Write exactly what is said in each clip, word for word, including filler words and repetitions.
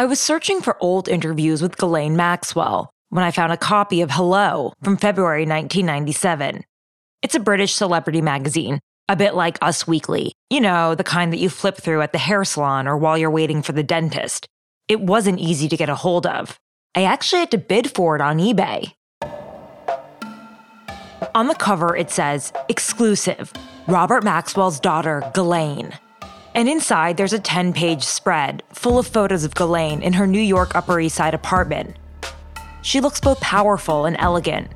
I was searching for old interviews with Ghislaine Maxwell when I found a copy of Hello from February nineteen ninety-seven. It's a British celebrity magazine, a bit like Us Weekly. You know, the kind that you flip through at the hair salon or while you're waiting for the dentist. It wasn't easy to get a hold of. I actually had to bid for it on eBay. On the cover, it says, "Exclusive, Robert Maxwell's daughter, Ghislaine." And inside, there's a ten-page spread full of photos of Ghislaine in her New York Upper East Side apartment. She looks both powerful and elegant.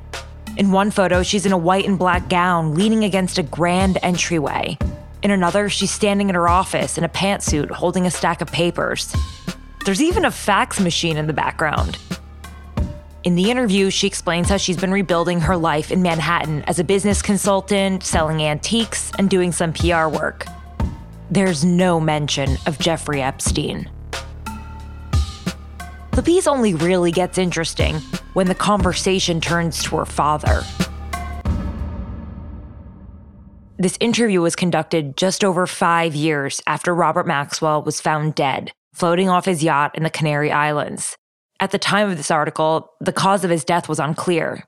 In one photo, she's in a white and black gown leaning against a grand entryway. In another, she's standing in her office in a pantsuit holding a stack of papers. There's even a fax machine in the background. In the interview, she explains how she's been rebuilding her life in Manhattan as a business consultant, selling antiques, and doing some P R work. There's no mention of Jeffrey Epstein. The piece only really gets interesting when the conversation turns to her father. This interview was conducted just over five years after Robert Maxwell was found dead, floating off his yacht in the Canary Islands. At the time of this article, the cause of his death was unclear.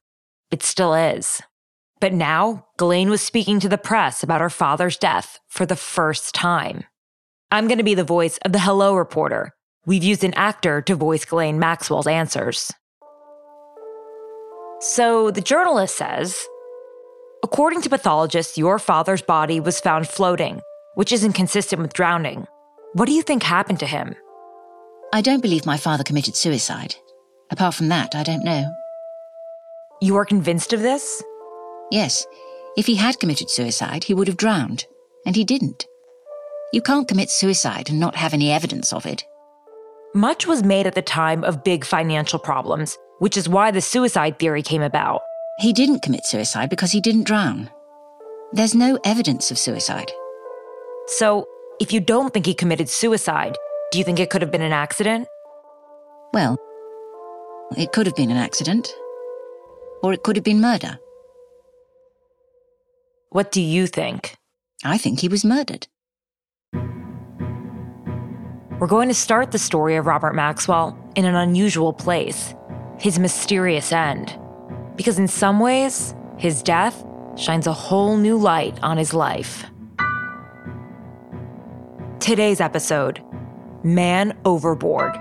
It still is. But now, Ghislaine was speaking to the press about her father's death for the first time. I'm going to be the voice of the Hello reporter. We've used an actor to voice Ghislaine Maxwell's answers. So the journalist says, "According to pathologists, your father's body was found floating, which isn't consistent with drowning. What do you think happened to him?" "I don't believe my father committed suicide. Apart from that, I don't know." "You are convinced of this?" "Yes. If he had committed suicide, he would have drowned. And he didn't. You can't commit suicide and not have any evidence of it." Much was made at the time of big financial problems, which is why the suicide theory came about. "He didn't commit suicide because he didn't drown. There's no evidence of suicide." "So, if you don't think he committed suicide, do you think it could have been an accident?" "Well, it could have been an accident. Or it could have been murder." "What do you think?" "I think he was murdered." We're going to start the story of Robert Maxwell in an unusual place, his mysterious end. Because in some ways, his death shines a whole new light on his life. Today's episode, Man Overboard.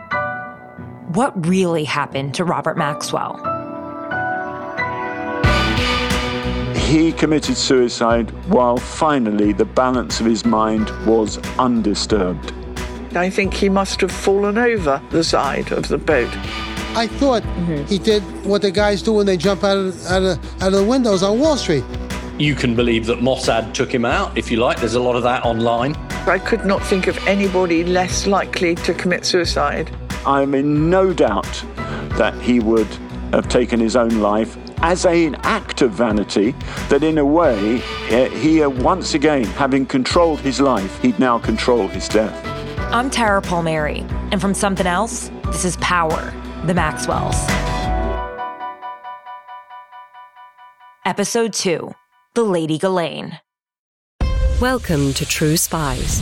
What really happened to Robert Maxwell? He committed suicide while finally the balance of his mind was undisturbed. I think he must have fallen over the side of the boat. I thought mm-hmm. he did what the guys do when they jump out of, out, of, out of the windows on Wall Street. You can believe that Mossad took him out, if you like. There's a lot of that online. I could not think of anybody less likely to commit suicide. I'm in no doubt that he would have taken his own life as an act of vanity, that in a way, he once again, having controlled his life, he'd now control his death. I'm Tara Palmeri, and from Something Else, this is Power, The Maxwells. Episode two, The Lady Ghislaine. Welcome to True Spies,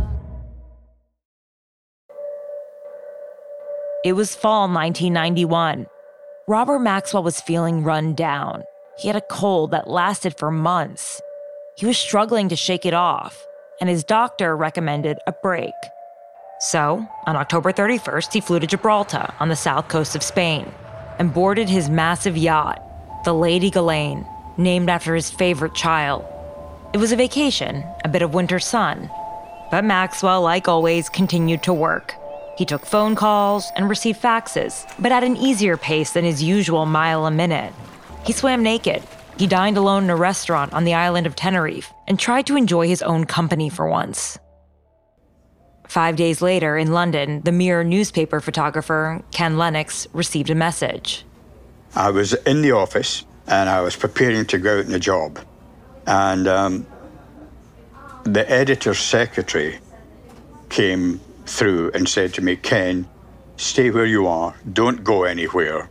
It was fall nineteen ninety-one. Robert Maxwell was feeling run down. He had a cold that lasted for months. He was struggling to shake it off, and his doctor recommended a break. So, on October thirty-first, he flew to Gibraltar on the south coast of Spain and boarded his massive yacht, the Lady Ghislaine, named after his favorite child. It was a vacation, a bit of winter sun. But Maxwell, like always, continued to work. He took phone calls and received faxes, but at an easier pace than his usual mile a minute. He swam naked. He dined alone in a restaurant on the island of Tenerife and tried to enjoy his own company for once. Five days later, in London, the Mirror newspaper photographer, Ken Lennox, received a message. I was in the office and I was preparing to go out on a job. And um, the editor's secretary came through and said to me, Ken, stay where you are. Don't go anywhere.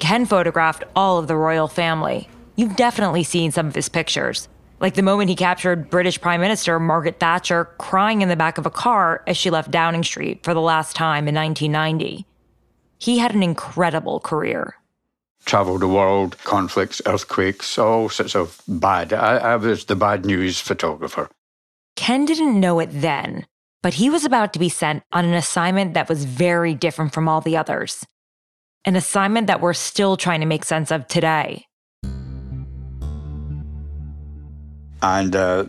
Ken photographed all of the royal family. You've definitely seen some of his pictures, like the moment he captured British Prime Minister Margaret Thatcher crying in the back of a car as she left Downing Street for the last time in nineteen ninety. He had an incredible career. Traveled the world, conflicts, earthquakes, all sorts of bad. I, I was the bad news photographer. Ken didn't know it then, but he was about to be sent on an assignment that was very different from all the others. An assignment that we're still trying to make sense of today. And uh,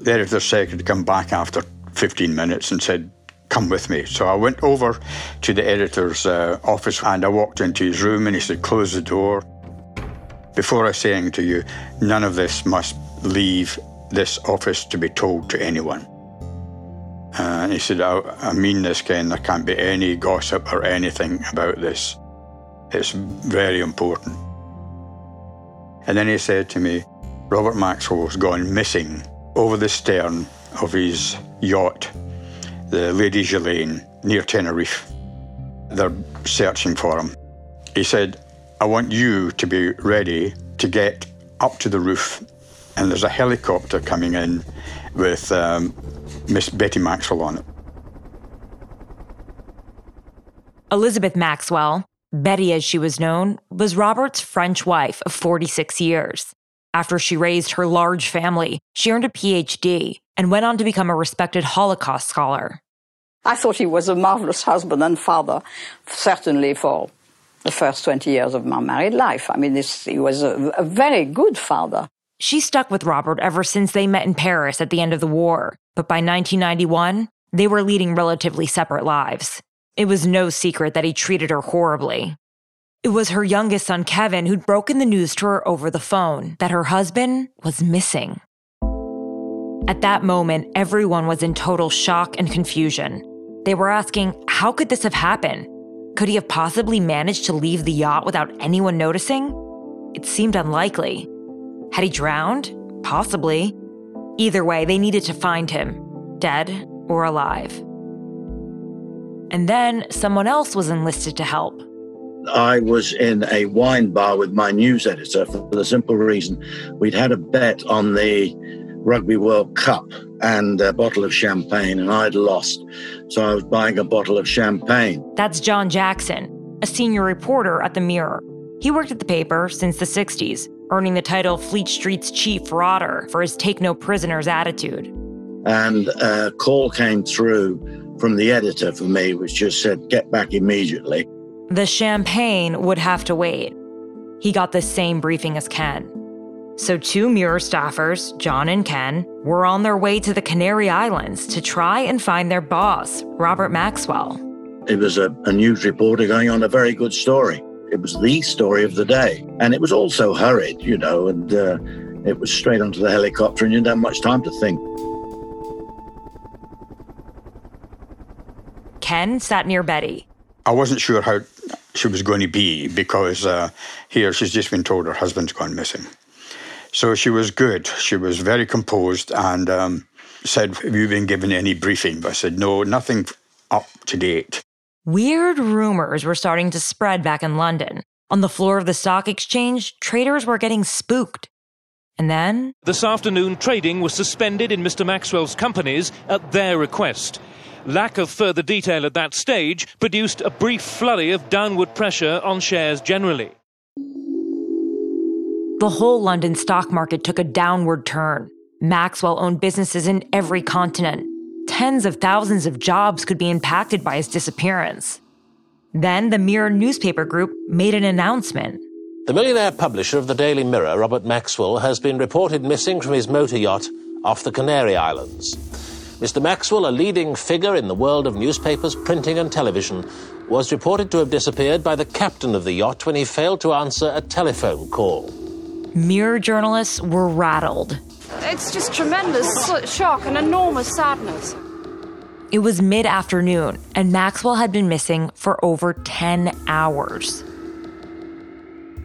the editor secretary had come back after fifteen minutes and said, come with me. So I went over to the editor's uh, office and I walked into his room and he said, close the door. Before I say anything to you, none of this must leave this office to be told to anyone. Uh, and he said, I, I mean this, Ken, there can't be any gossip or anything about this. It's very important. And then he said to me, Robert Maxwell's gone missing over the stern of his yacht, the Lady Ghislaine, near Tenerife. They're searching for him. He said, I want you to be ready to get up to the roof, and there's a helicopter coming in with um, Miss Betty Maxwell on it. Elizabeth Maxwell, Betty as she was known, was Robert's French wife of forty-six years. After she raised her large family, she earned a P H D and went on to become a respected Holocaust scholar. I thought he was a marvelous husband and father, certainly for the first twenty years of my married life. I mean, this, he was a, a very good father. She stuck with Robert ever since they met in Paris at the end of the war. But by nineteen ninety-one, they were leading relatively separate lives. It was no secret that he treated her horribly. It was her youngest son, Kevin, who'd broken the news to her over the phone that her husband was missing. At that moment, everyone was in total shock and confusion. They were asking, how could this have happened? Could he have possibly managed to leave the yacht without anyone noticing? It seemed unlikely. Had he drowned? Possibly. Either way, they needed to find him, dead or alive. And then someone else was enlisted to help. I was in a wine bar with my news editor for the simple reason we'd had a bet on the Rugby World Cup and a bottle of champagne, and I'd lost. So I was buying a bottle of champagne. That's John Jackson, a senior reporter at The Mirror. He worked at the paper since the sixties, earning the title Fleet Street's chief rotter for his take-no-prisoners attitude. And a call came through from the editor for me, which just said, get back immediately. The champagne would have to wait. He got the same briefing as Ken. So two Mirror staffers, John and Ken, were on their way to the Canary Islands to try and find their boss, Robert Maxwell. It was a, a news reporter going on a very good story. It was the story of the day. And it was also hurried, you know, and uh, it was straight onto the helicopter and you didn't have much time to think. Ken sat near Betty. I wasn't sure how she was going to be because uh, here she's just been told her husband's gone missing. So she was good. She was very composed and um, said, have you been given any briefing? But I said, no, nothing up to date. Weird rumors were starting to spread back in London. On the floor of the stock exchange, traders were getting spooked. And then? This afternoon, trading was suspended in Mister Maxwell's companies at their request. Lack of further detail at that stage produced a brief flurry of downward pressure on shares generally. The whole London stock market took a downward turn. Maxwell owned businesses in every continent. Tens of thousands of jobs could be impacted by his disappearance. Then the Mirror newspaper group made an announcement. The millionaire publisher of the Daily Mirror, Robert Maxwell, has been reported missing from his motor yacht off the Canary Islands. Mister Maxwell, a leading figure in the world of newspapers, printing and television, was reported to have disappeared by the captain of the yacht when he failed to answer a telephone call. Mirror journalists were rattled. It's just tremendous shock and enormous sadness. It was mid-afternoon, and Maxwell had been missing for over ten hours.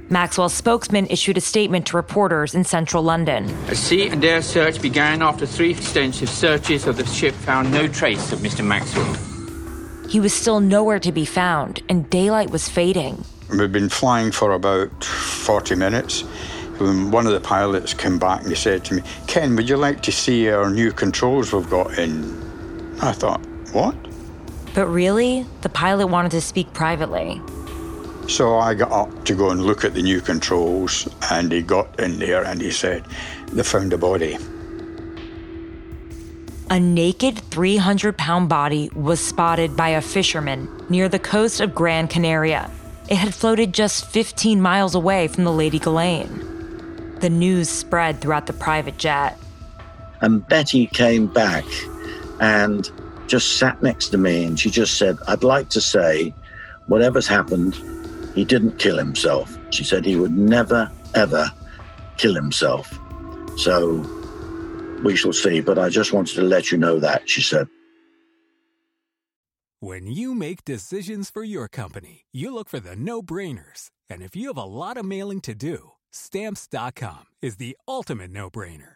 Maxwell's spokesman issued a statement to reporters in central London. A sea and air search began after three extensive searches of the ship found no trace of Mister Maxwell. He was still nowhere to be found, and daylight was fading. We'd been flying for about forty minutes. When one of the pilots came back and he said to me, Ken, would you like to see our new controls we've got in? I thought, what? But really, the pilot wanted to speak privately. So I got up to go and look at the new controls, and he got in there and he said, they found a body. A naked three hundred pound body was spotted by a fisherman near the coast of Gran Canaria. It had floated just fifteen miles away from the Lady Ghislaine. The news spread throughout the private jet. And Betty came back and just sat next to me and she just said, I'd like to say, whatever's happened, he didn't kill himself. She said he would never, ever kill himself. So we shall see, but I just wanted to let you know that, she said. When you make decisions for your company, you look for the no-brainers. And if you have a lot of mailing to do, Stamps dot com is the ultimate no-brainer.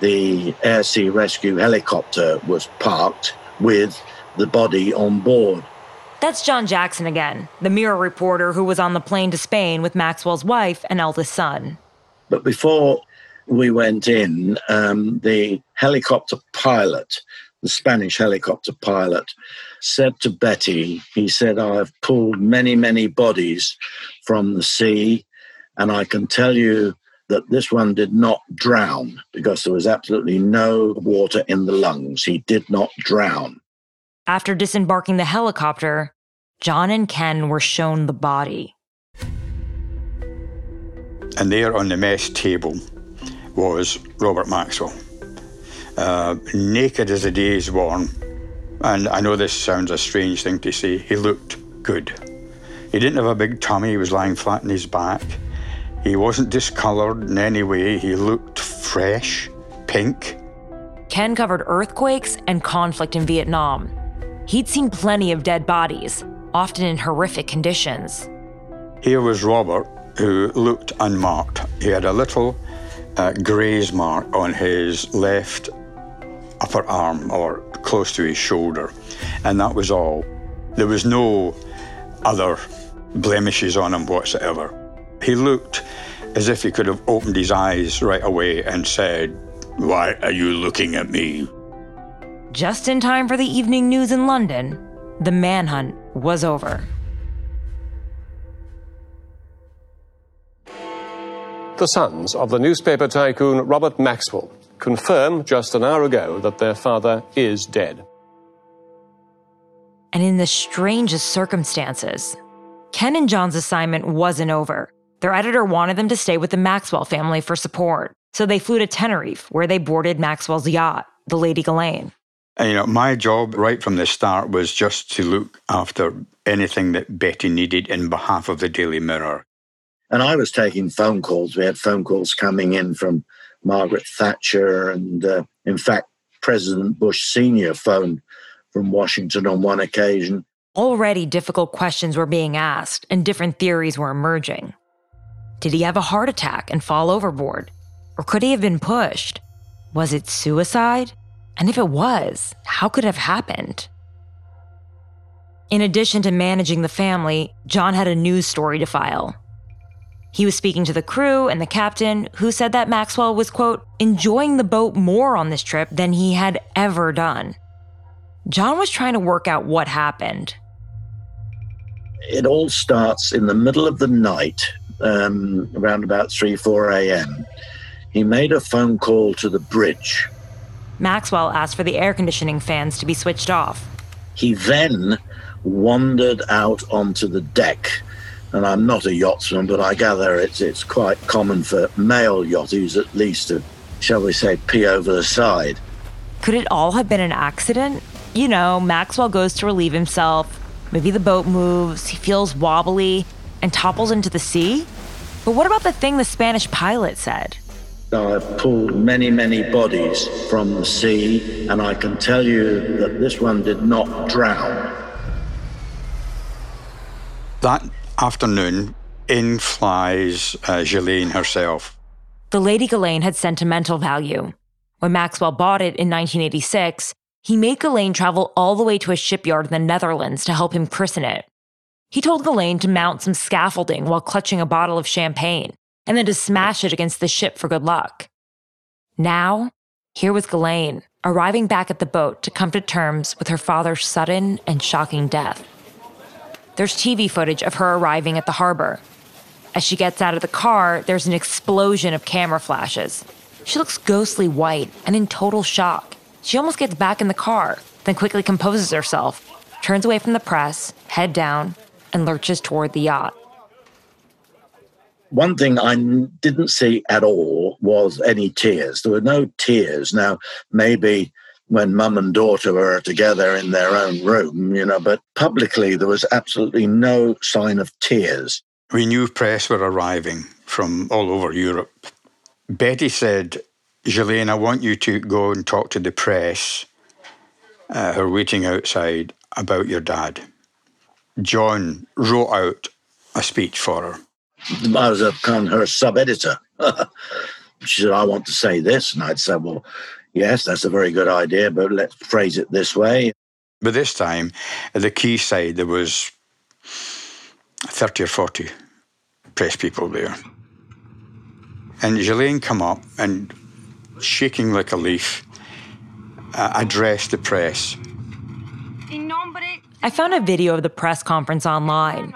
the Air Sea Rescue helicopter was parked with the body on board. That's John Jackson again, the Mirror reporter who was on the plane to Spain with Maxwell's wife and eldest son. But before we went in, um, the helicopter pilot, the Spanish helicopter pilot, said to Betty, he said, I have pulled many, many bodies from the sea, and I can tell you that this one did not drown because there was absolutely no water in the lungs. He did not drown. After disembarking the helicopter, John and Ken were shown the body. And there on the mess table was Robert Maxwell, uh, naked as the day is warm. And I know this sounds a strange thing to say, he looked good. He didn't have a big tummy, he was lying flat on his back. He wasn't discoloured in any way. He looked fresh, pink. Ken covered earthquakes and conflict in Vietnam. He'd seen plenty of dead bodies, often in horrific conditions. Here was Robert, who looked unmarked. He had a little uh, graze mark on his left upper arm or close to his shoulder, and that was all. There was no other blemishes on him whatsoever. He looked as if he could have opened his eyes right away and said, why are you looking at me? Just in time for the evening news in London, the manhunt was over. The sons of the newspaper tycoon Robert Maxwell confirmed just an hour ago that their father is dead. And in the strangest circumstances, Ken and John's assignment wasn't over. Their editor wanted them to stay with the Maxwell family for support, so they flew to Tenerife, where they boarded Maxwell's yacht, the Lady Ghislaine. And, you know, my job right from the start was just to look after anything that Betty needed in behalf of the Daily Mirror. And I was taking phone calls. We had phone calls coming in from Margaret Thatcher. And uh, in fact, President Bush Senior phoned from Washington on one occasion. Already difficult questions were being asked and different theories were emerging. Did he have a heart attack and fall overboard? Or could he have been pushed? Was it suicide? And if it was, how could it have happened? In addition to managing the family, John had a news story to file. He was speaking to the crew and the captain, who said that Maxwell was, quote, enjoying the boat more on this trip than he had ever done. John was trying to work out what happened. It all starts in the middle of the night, um, around about three, four a.m. He made a phone call to the bridge. Maxwell asked for the air conditioning fans to be switched off. He then wandered out onto the deck. And I'm not a yachtsman, but I gather it's it's quite common for male yachties, at least, to, shall we say, pee over the side. Could it all have been an accident? You know, Maxwell goes to relieve himself. Maybe the boat moves, he feels wobbly, and topples into the sea? But what about the thing the Spanish pilot said? I've pulled many, many bodies from the sea, and I can tell you that this one did not drown. That afternoon, in flies uh, Ghislaine herself. The Lady Ghislaine had sentimental value. When Maxwell bought it in nineteen eighty-six, he made Ghislaine travel all the way to a shipyard in the Netherlands to help him christen it. He told Ghislaine to mount some scaffolding while clutching a bottle of champagne, and then to smash it against the ship for good luck. Now, here was Ghislaine, arriving back at the boat to come to terms with her father's sudden and shocking death. There's T V footage of her arriving at the harbor. As she gets out of the car, there's an explosion of camera flashes. She looks ghostly white and in total shock. She almost gets back in the car, then quickly composes herself, turns away from the press, head down, and lurches toward the yacht. One thing I didn't see at all was any tears. There were no tears. Now, maybe when mum and daughter were together in their own room, you know, but publicly there was absolutely no sign of tears. We knew press were arriving from all over Europe. Betty said, Ghislaine, I want you to go and talk to the press, uh, who are waiting outside, about your dad. John wrote out a speech for her. I was a, kind of her sub-editor. She said, I want to say this. And I'd say, well, yes, that's a very good idea, but let's phrase it this way. But this time, at the quay side, there was thirty or forty press people there. And Ghislaine come up and, shaking like a leaf, uh, addressed the press. I found a video of the press conference online.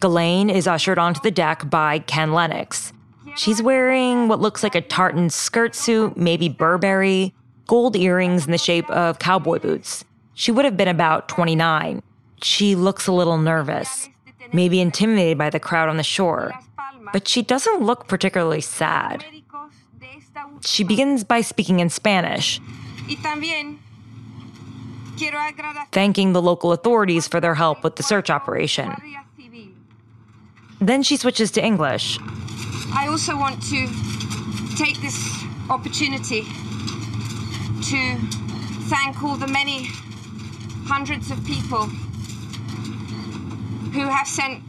Ghislaine is ushered onto the deck by Ken Lennox. She's wearing what looks like a tartan skirt suit, maybe Burberry, gold earrings in the shape of cowboy boots. She would have been about twenty-nine. She looks a little nervous, maybe intimidated by the crowd on the shore, but she doesn't look particularly sad. She begins by speaking in Spanish, thanking the local authorities for their help with the search operation. Then she switches to English. I also want to take this opportunity to thank all the many hundreds of people who have sent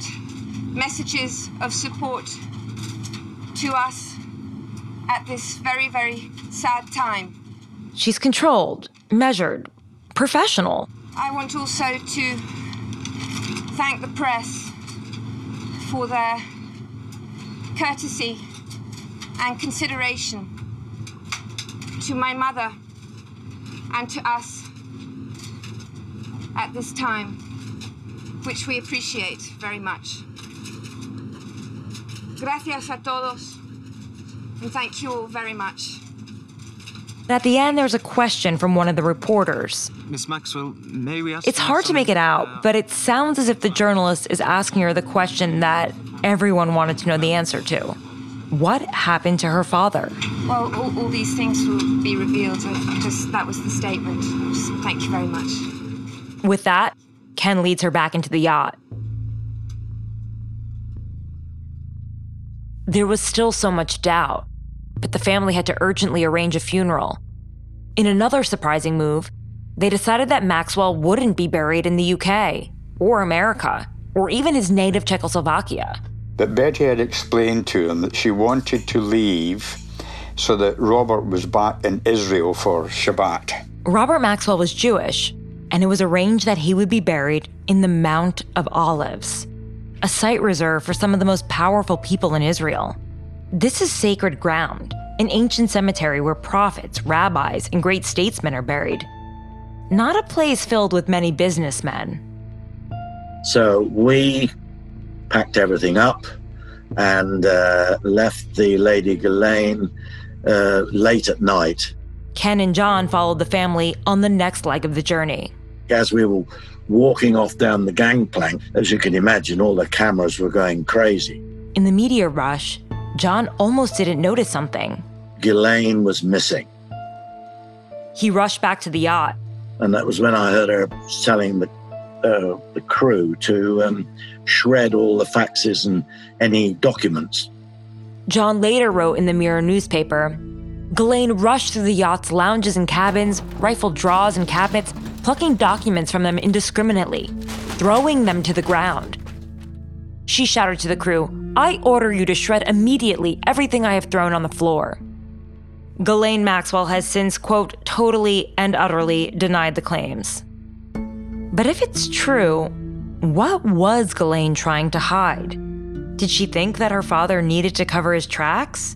messages of support to us at this very, very sad time. She's controlled, measured, professional. I want also to thank the press for their courtesy and consideration to my mother and to us at this time, which we appreciate very much. Gracias a todos, and thank you all very much. At the end, there's a question from one of the reporters. Miss Maxwell, may we ask... It's hard to make it out, but it sounds as if the journalist is asking her the question that everyone wanted to know the answer to. What happened to her father? Well, all, all these things will be revealed. Just, that was the statement. Just, thank you very much. With that, Ken leads her back into the yacht. There was still so much doubt, but the family had to urgently arrange a funeral. In another surprising move, they decided that Maxwell wouldn't be buried in the U K, or America, or even his native Czechoslovakia. But Betty had explained to him that she wanted to leave so that Robert was back in Israel for Shabbat. Robert Maxwell was Jewish, and it was arranged that he would be buried in the Mount of Olives, a site reserved for some of the most powerful people in Israel. This is sacred ground, an ancient cemetery where prophets, rabbis, and great statesmen are buried. Not a place filled with many businessmen. So we packed everything up and uh, left the Lady Ghislaine uh, late at night. Ken and John followed the family on the next leg of the journey. As we were walking off down the gangplank, as you can imagine, all the cameras were going crazy. In the media rush, John almost didn't notice something. Ghislaine was missing. He rushed back to the yacht. And that was when I heard her telling the, uh, the crew to um, shred all the faxes and any documents. John later wrote in the Mirror newspaper, Ghislaine rushed through the yacht's lounges and cabins, rifled drawers and cabinets, plucking documents from them indiscriminately, throwing them to the ground. She shouted to the crew, I order you to shred immediately everything I have thrown on the floor. Ghislaine Maxwell has since, quote, totally and utterly denied the claims. But if it's true, what was Ghislaine trying to hide? Did she think that her father needed to cover his tracks?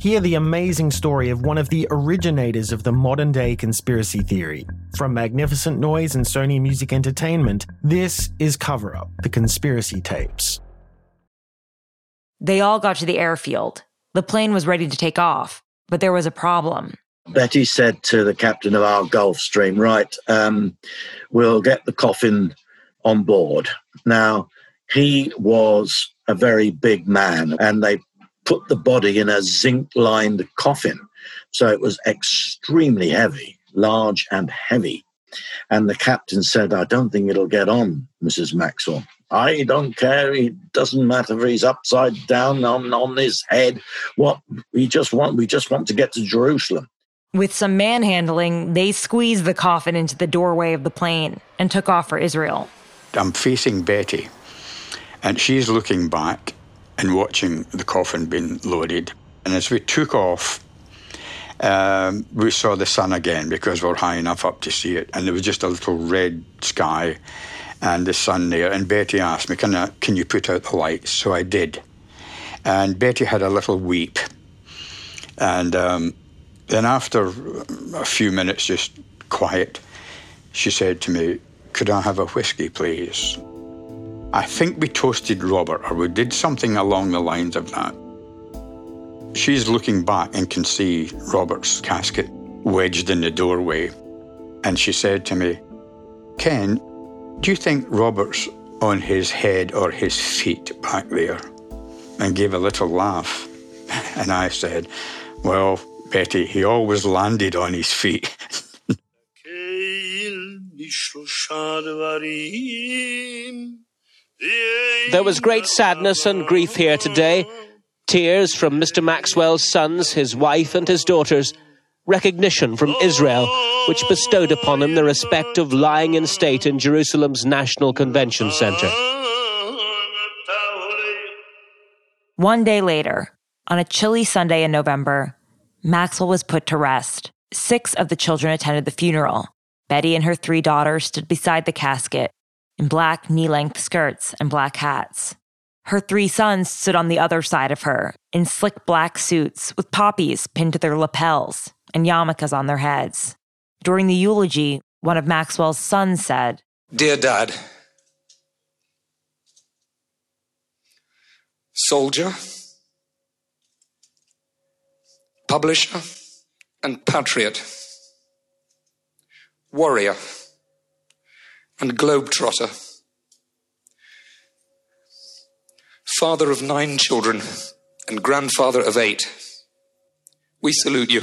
Hear the amazing story of one of the originators of the modern-day conspiracy theory. From Magnificent Noise and Sony Music Entertainment, this is Cover Up, The Conspiracy Tapes. They all got to the airfield. The plane was ready to take off, but there was a problem. Betty said to the captain of our Gulfstream, right, um, we'll get the coffin on board. Now, he was a very big man, and they put the body in a zinc-lined coffin. So it was extremely heavy, large and heavy. And the captain said, I don't think it'll get on, Missus Maxwell. I don't care. It doesn't matter if he's upside down on, on his head. What we just want, we just want to get to Jerusalem. With some manhandling, they squeezed the coffin into the doorway of the plane and took off for Israel. I'm facing Betty, and she's looking back and watching the coffin being loaded. And as we took off, um, we saw the sun again because we're high enough up to see it. And there was just a little red sky and the sun there. And Betty asked me, can, I, can you put out the lights? So I did. And Betty had a little weep. And um, then after a few minutes, just quiet, she said to me, could I have a whiskey, please? I think we toasted Robert, or we did something along the lines of that. She's looking back and can see Robert's casket wedged in the doorway. And she said to me, Ken, do you think Robert's on his head or his feet back there? And gave a little laugh. And I said, well, Betty, he always landed on his feet. There was great sadness and grief here today. Tears from Mister Maxwell's sons, his wife and his daughters. Recognition from Israel, which bestowed upon him the respect of lying in state in Jerusalem's National Convention Center. One day later, on a chilly Sunday in November, Maxwell was put to rest. Six of the children attended the funeral. Betty and her three daughters stood beside the casket in black knee-length skirts and black hats. Her three sons stood on the other side of her in slick black suits with poppies pinned to their lapels and yarmulkes on their heads. During the eulogy, one of Maxwell's sons said, "Dear Dad, soldier, publisher, and patriot, warrior, and globetrotter, father of nine children and grandfather of eight, we salute you."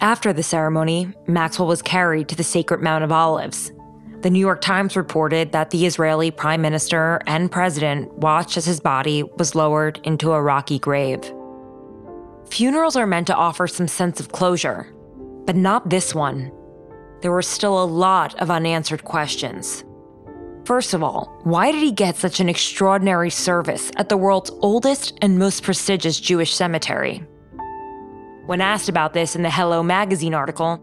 After the ceremony, Maxwell was carried to the sacred Mount of Olives. The New York Times reported that the Israeli prime minister and president watched as his body was lowered into a rocky grave. Funerals are meant to offer some sense of closure, but not this one. There were still a lot of unanswered questions. First of all, why did he get such an extraordinary service at the world's oldest and most prestigious Jewish cemetery? When asked about this in the Hello magazine article,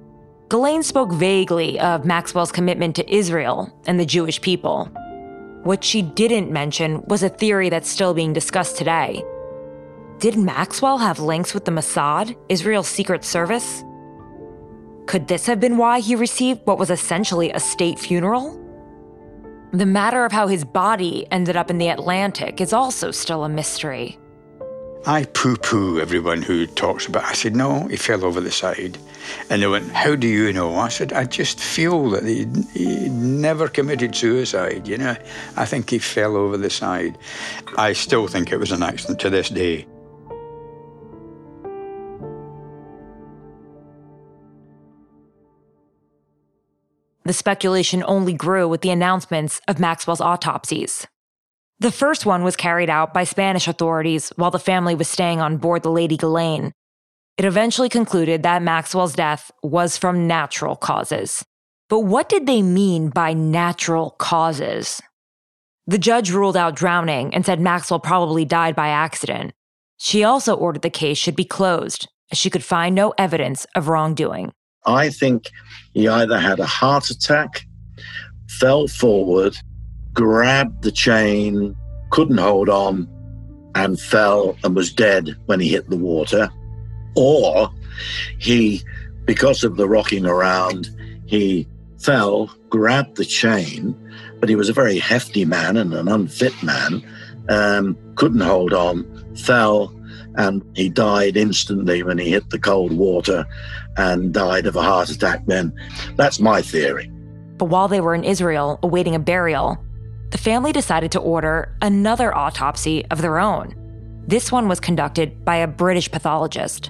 Ghislaine spoke vaguely of Maxwell's commitment to Israel and the Jewish people. What she didn't mention was a theory that's still being discussed today. Did Maxwell have links with the Mossad, Israel's secret service? Could this have been why he received what was essentially a state funeral? The matter of how his body ended up in the Atlantic is also still a mystery. I poo-poo everyone who talks about it. I said, no, he fell over the side. And they went, how do you know? I said, I just feel that he, he never committed suicide, you know. I think he fell over the side. I still think it was an accident to this day. The speculation only grew with the announcements of Maxwell's autopsies. The first one was carried out by Spanish authorities while the family was staying on board the Lady Ghislaine. It eventually concluded that Maxwell's death was from natural causes. But what did they mean by natural causes? The judge ruled out drowning and said Maxwell probably died by accident. She also ordered the case should be closed, as she could find no evidence of wrongdoing. I think he either had a heart attack, fell forward, grabbed the chain, couldn't hold on, and fell and was dead when he hit the water. Or he, because of the rocking around, he fell, grabbed the chain, but he was a very hefty man and an unfit man, um, couldn't hold on, fell, and he died instantly when he hit the cold water and died of a heart attack then. That's my theory. But while they were in Israel awaiting a burial, the family decided to order another autopsy of their own. This one was conducted by a British pathologist.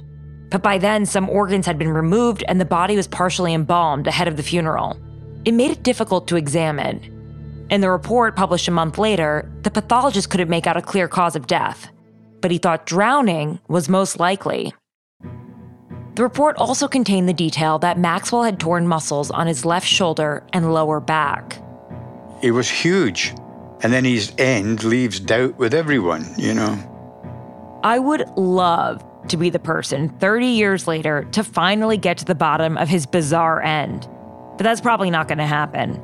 But by then, some organs had been removed and the body was partially embalmed ahead of the funeral. It made it difficult to examine. In the report published a month later, the pathologist couldn't make out a clear cause of death, but he thought drowning was most likely. The report also contained the detail that Maxwell had torn muscles on his left shoulder and lower back. He was huge, and then his end leaves doubt with everyone, you know. I would love to be the person thirty years later to finally get to the bottom of his bizarre end, but that's probably not going to happen.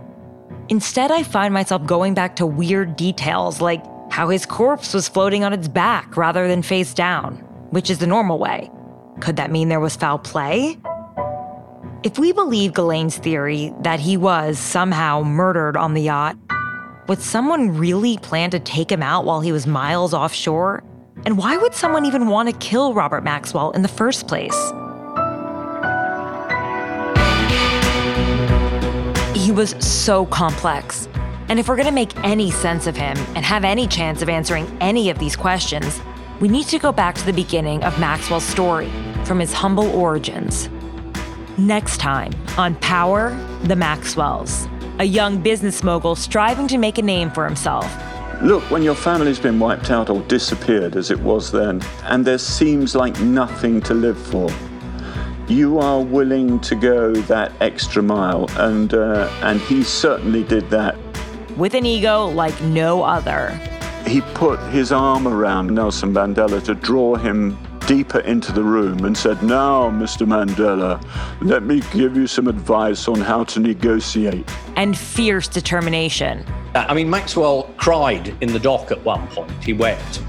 Instead, I find myself going back to weird details like how his corpse was floating on its back rather than face down, which is the normal way. Could that mean there was foul play? If we believe Ghislaine's theory that he was somehow murdered on the yacht, would someone really plan to take him out while he was miles offshore? And why would someone even want to kill Robert Maxwell in the first place? He was so complex. And if we're going to make any sense of him and have any chance of answering any of these questions, we need to go back to the beginning of Maxwell's story, from his humble origins. Next time on Power, The Maxwells, a young business mogul striving to make a name for himself. Look, when your family's been wiped out or disappeared as it was then, and there seems like nothing to live for, you are willing to go that extra mile, and, uh, and he certainly did that. With an ego like no other. He put his arm around Nelson Mandela to draw him deeper into the room and said, "Now, Mister Mandela, let me give you some advice on how to negotiate." And fierce determination. I mean, Maxwell cried in the dock at one point. He wept.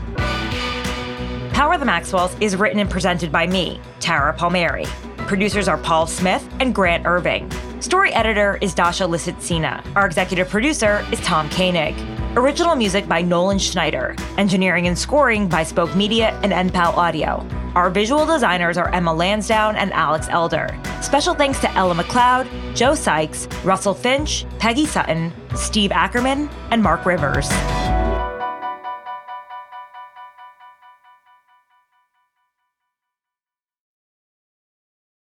Power of the Maxwells is written and presented by me, Tara Palmeri. Producers are Paul Smith and Grant Irving. Story editor is Dasha Lisitsina. Our executive producer is Tom Koenig. Original music by Nolan Schneider. Engineering and scoring by Spoke Media and N PAL Audio. Our visual designers are Emma Lansdowne and Alex Elder. Special thanks to Ella McLeod, Joe Sykes, Russell Finch, Peggy Sutton, Steve Ackerman, and Mark Rivers.